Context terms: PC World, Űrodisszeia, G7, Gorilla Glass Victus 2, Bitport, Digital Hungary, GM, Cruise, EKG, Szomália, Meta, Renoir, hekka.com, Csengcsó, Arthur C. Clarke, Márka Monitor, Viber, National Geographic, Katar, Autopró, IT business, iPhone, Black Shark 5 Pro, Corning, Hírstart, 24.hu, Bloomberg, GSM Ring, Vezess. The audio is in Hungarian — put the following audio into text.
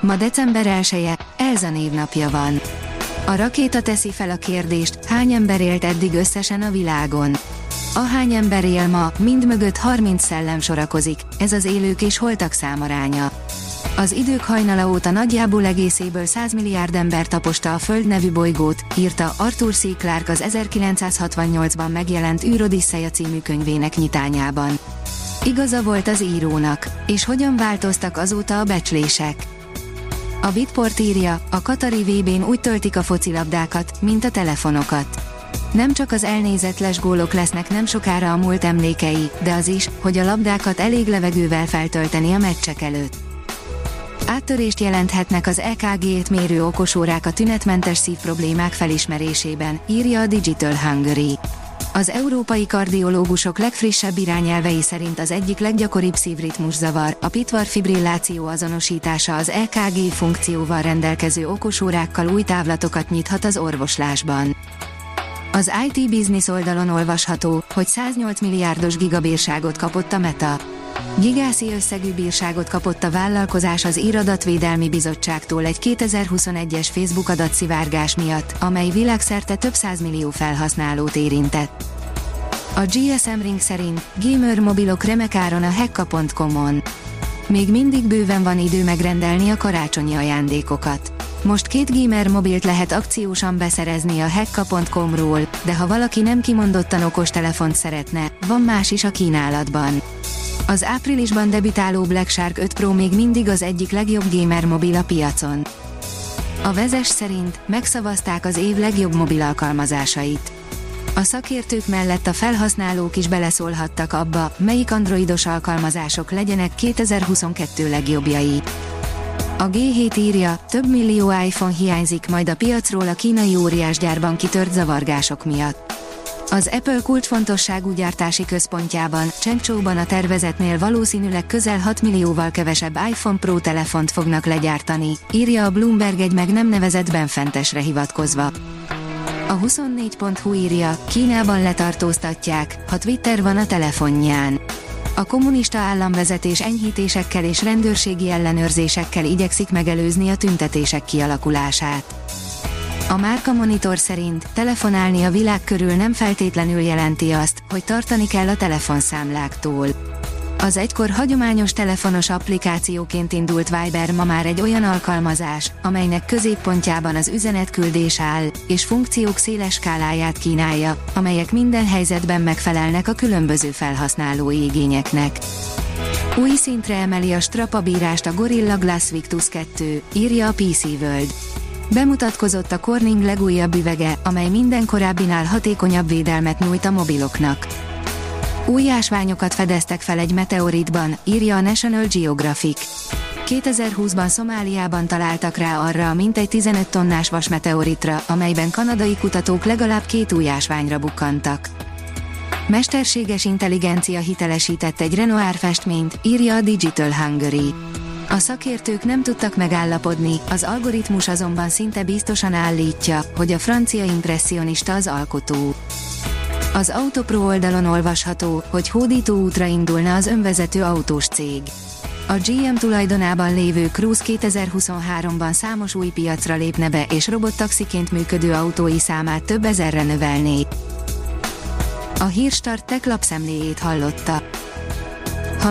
Ma december 1-e, Elza névnapja van. A rakéta teszi fel a kérdést, hány ember élt eddig összesen a világon. Ahány ember él ma, mind mögött 30 szellem sorakozik, ez az élők és holtak számaránya. Az idők hajnala óta nagyjából egészéből 100 milliárd ember taposta a Föld nevű bolygót, írta Arthur C. Clarke az 1968-ban megjelent Űrodisszeia című könyvének nyitányában. Igaza volt az írónak, és hogyan változtak azóta a becslések. A Bitport írja, a katari VB-n úgy töltik a focilabdákat, mint a telefonokat. Nem csak az elnézetles gólok lesznek nem sokára a múlt emlékei, de az is, hogy a labdákat elég levegővel feltölteni a meccsek előtt. Áttörést jelenthetnek az EKG-t mérő okosórák a tünetmentes szívproblémák felismerésében, írja a Digital Hungary. Az európai kardiológusok legfrissebb irányelvei szerint az egyik leggyakoribb szívritmuszavar, a pitvar-fibrilláció azonosítása az EKG funkcióval rendelkező okosórákkal új távlatokat nyithat az orvoslásban. Az IT business oldalon olvasható, hogy 108 milliárdos gigabírságot kapott a Meta. Gigászi összegű bírságot kapott a vállalkozás az Íradatvédelmi Bizottságtól egy 2021-es Facebook adatszivárgás miatt, amely világszerte több 100 millió felhasználót érintett. A GSM Ring szerint gamer mobilok remek áron a hekka.com-on. Még mindig bőven van idő megrendelni a karácsonyi ajándékokat. Most 2 gamer mobilt lehet akciósan beszerezni a hekka.com-ról, de ha valaki nem kimondottan okostelefont szeretne, van más is a kínálatban. Az áprilisban debütáló Black Shark 5 Pro még mindig az egyik legjobb gamer mobil a piacon. A Vezess szerint megszavazták az év legjobb mobil alkalmazásait. A szakértők mellett a felhasználók is beleszólhattak abba, melyik androidos alkalmazások legyenek 2022 legjobbjai. A G7 írja, több millió iPhone hiányzik majd a piacról a kínai óriásgyárban kitört zavargások miatt. Az Apple kulcsfontosságú gyártási központjában, Csengcsóban a tervezetnél valószínűleg közel 6 millióval kevesebb iPhone Pro telefont fognak legyártani, írja a Bloomberg egy meg nem nevezett benfentesre hivatkozva. A 24.hu írja, Kínában letartóztatják, ha Twitter van a telefonján. A kommunista államvezetés enyhítésekkel és rendőrségi ellenőrzésekkel igyekszik megelőzni a tüntetések kialakulását. A Márka Monitor szerint telefonálni a világ körül nem feltétlenül jelenti azt, hogy tartani kell a telefonszámláktól. Az egykor hagyományos telefonos applikációként indult Viber ma már egy olyan alkalmazás, amelynek középpontjában az üzenetküldés áll, és funkciók széles skáláját kínálja, amelyek minden helyzetben megfelelnek a különböző felhasználói igényeknek. Új szintre emeli a strapabírást a Gorilla Glass Victus 2, írja a PC World. Bemutatkozott a Corning legújabb üvege, amely minden korábbinál hatékonyabb védelmet nyújt a mobiloknak. Új ásványokat fedeztek fel egy meteoritban, írja a National Geographic. 2020-ban Szomáliában találtak rá arra a mintegy 15 tonnás vasmeteoritra, amelyben kanadai kutatók legalább 2 új ásványra bukkantak. Mesterséges intelligencia hitelesített egy Renoir festményt, írja a Digital Hungary. A szakértők nem tudtak megállapodni, az algoritmus azonban szinte biztosan állítja, hogy a francia impresszionista az alkotó. Az Autopró oldalon olvasható, hogy hódító útra indulna az önvezető autós cég. A GM tulajdonában lévő Cruise 2023-ban számos új piacra lépne be és robottaxiként működő autói számát több ezerre növelné. A Hírstart tech lapszemléjét hallotta. Ha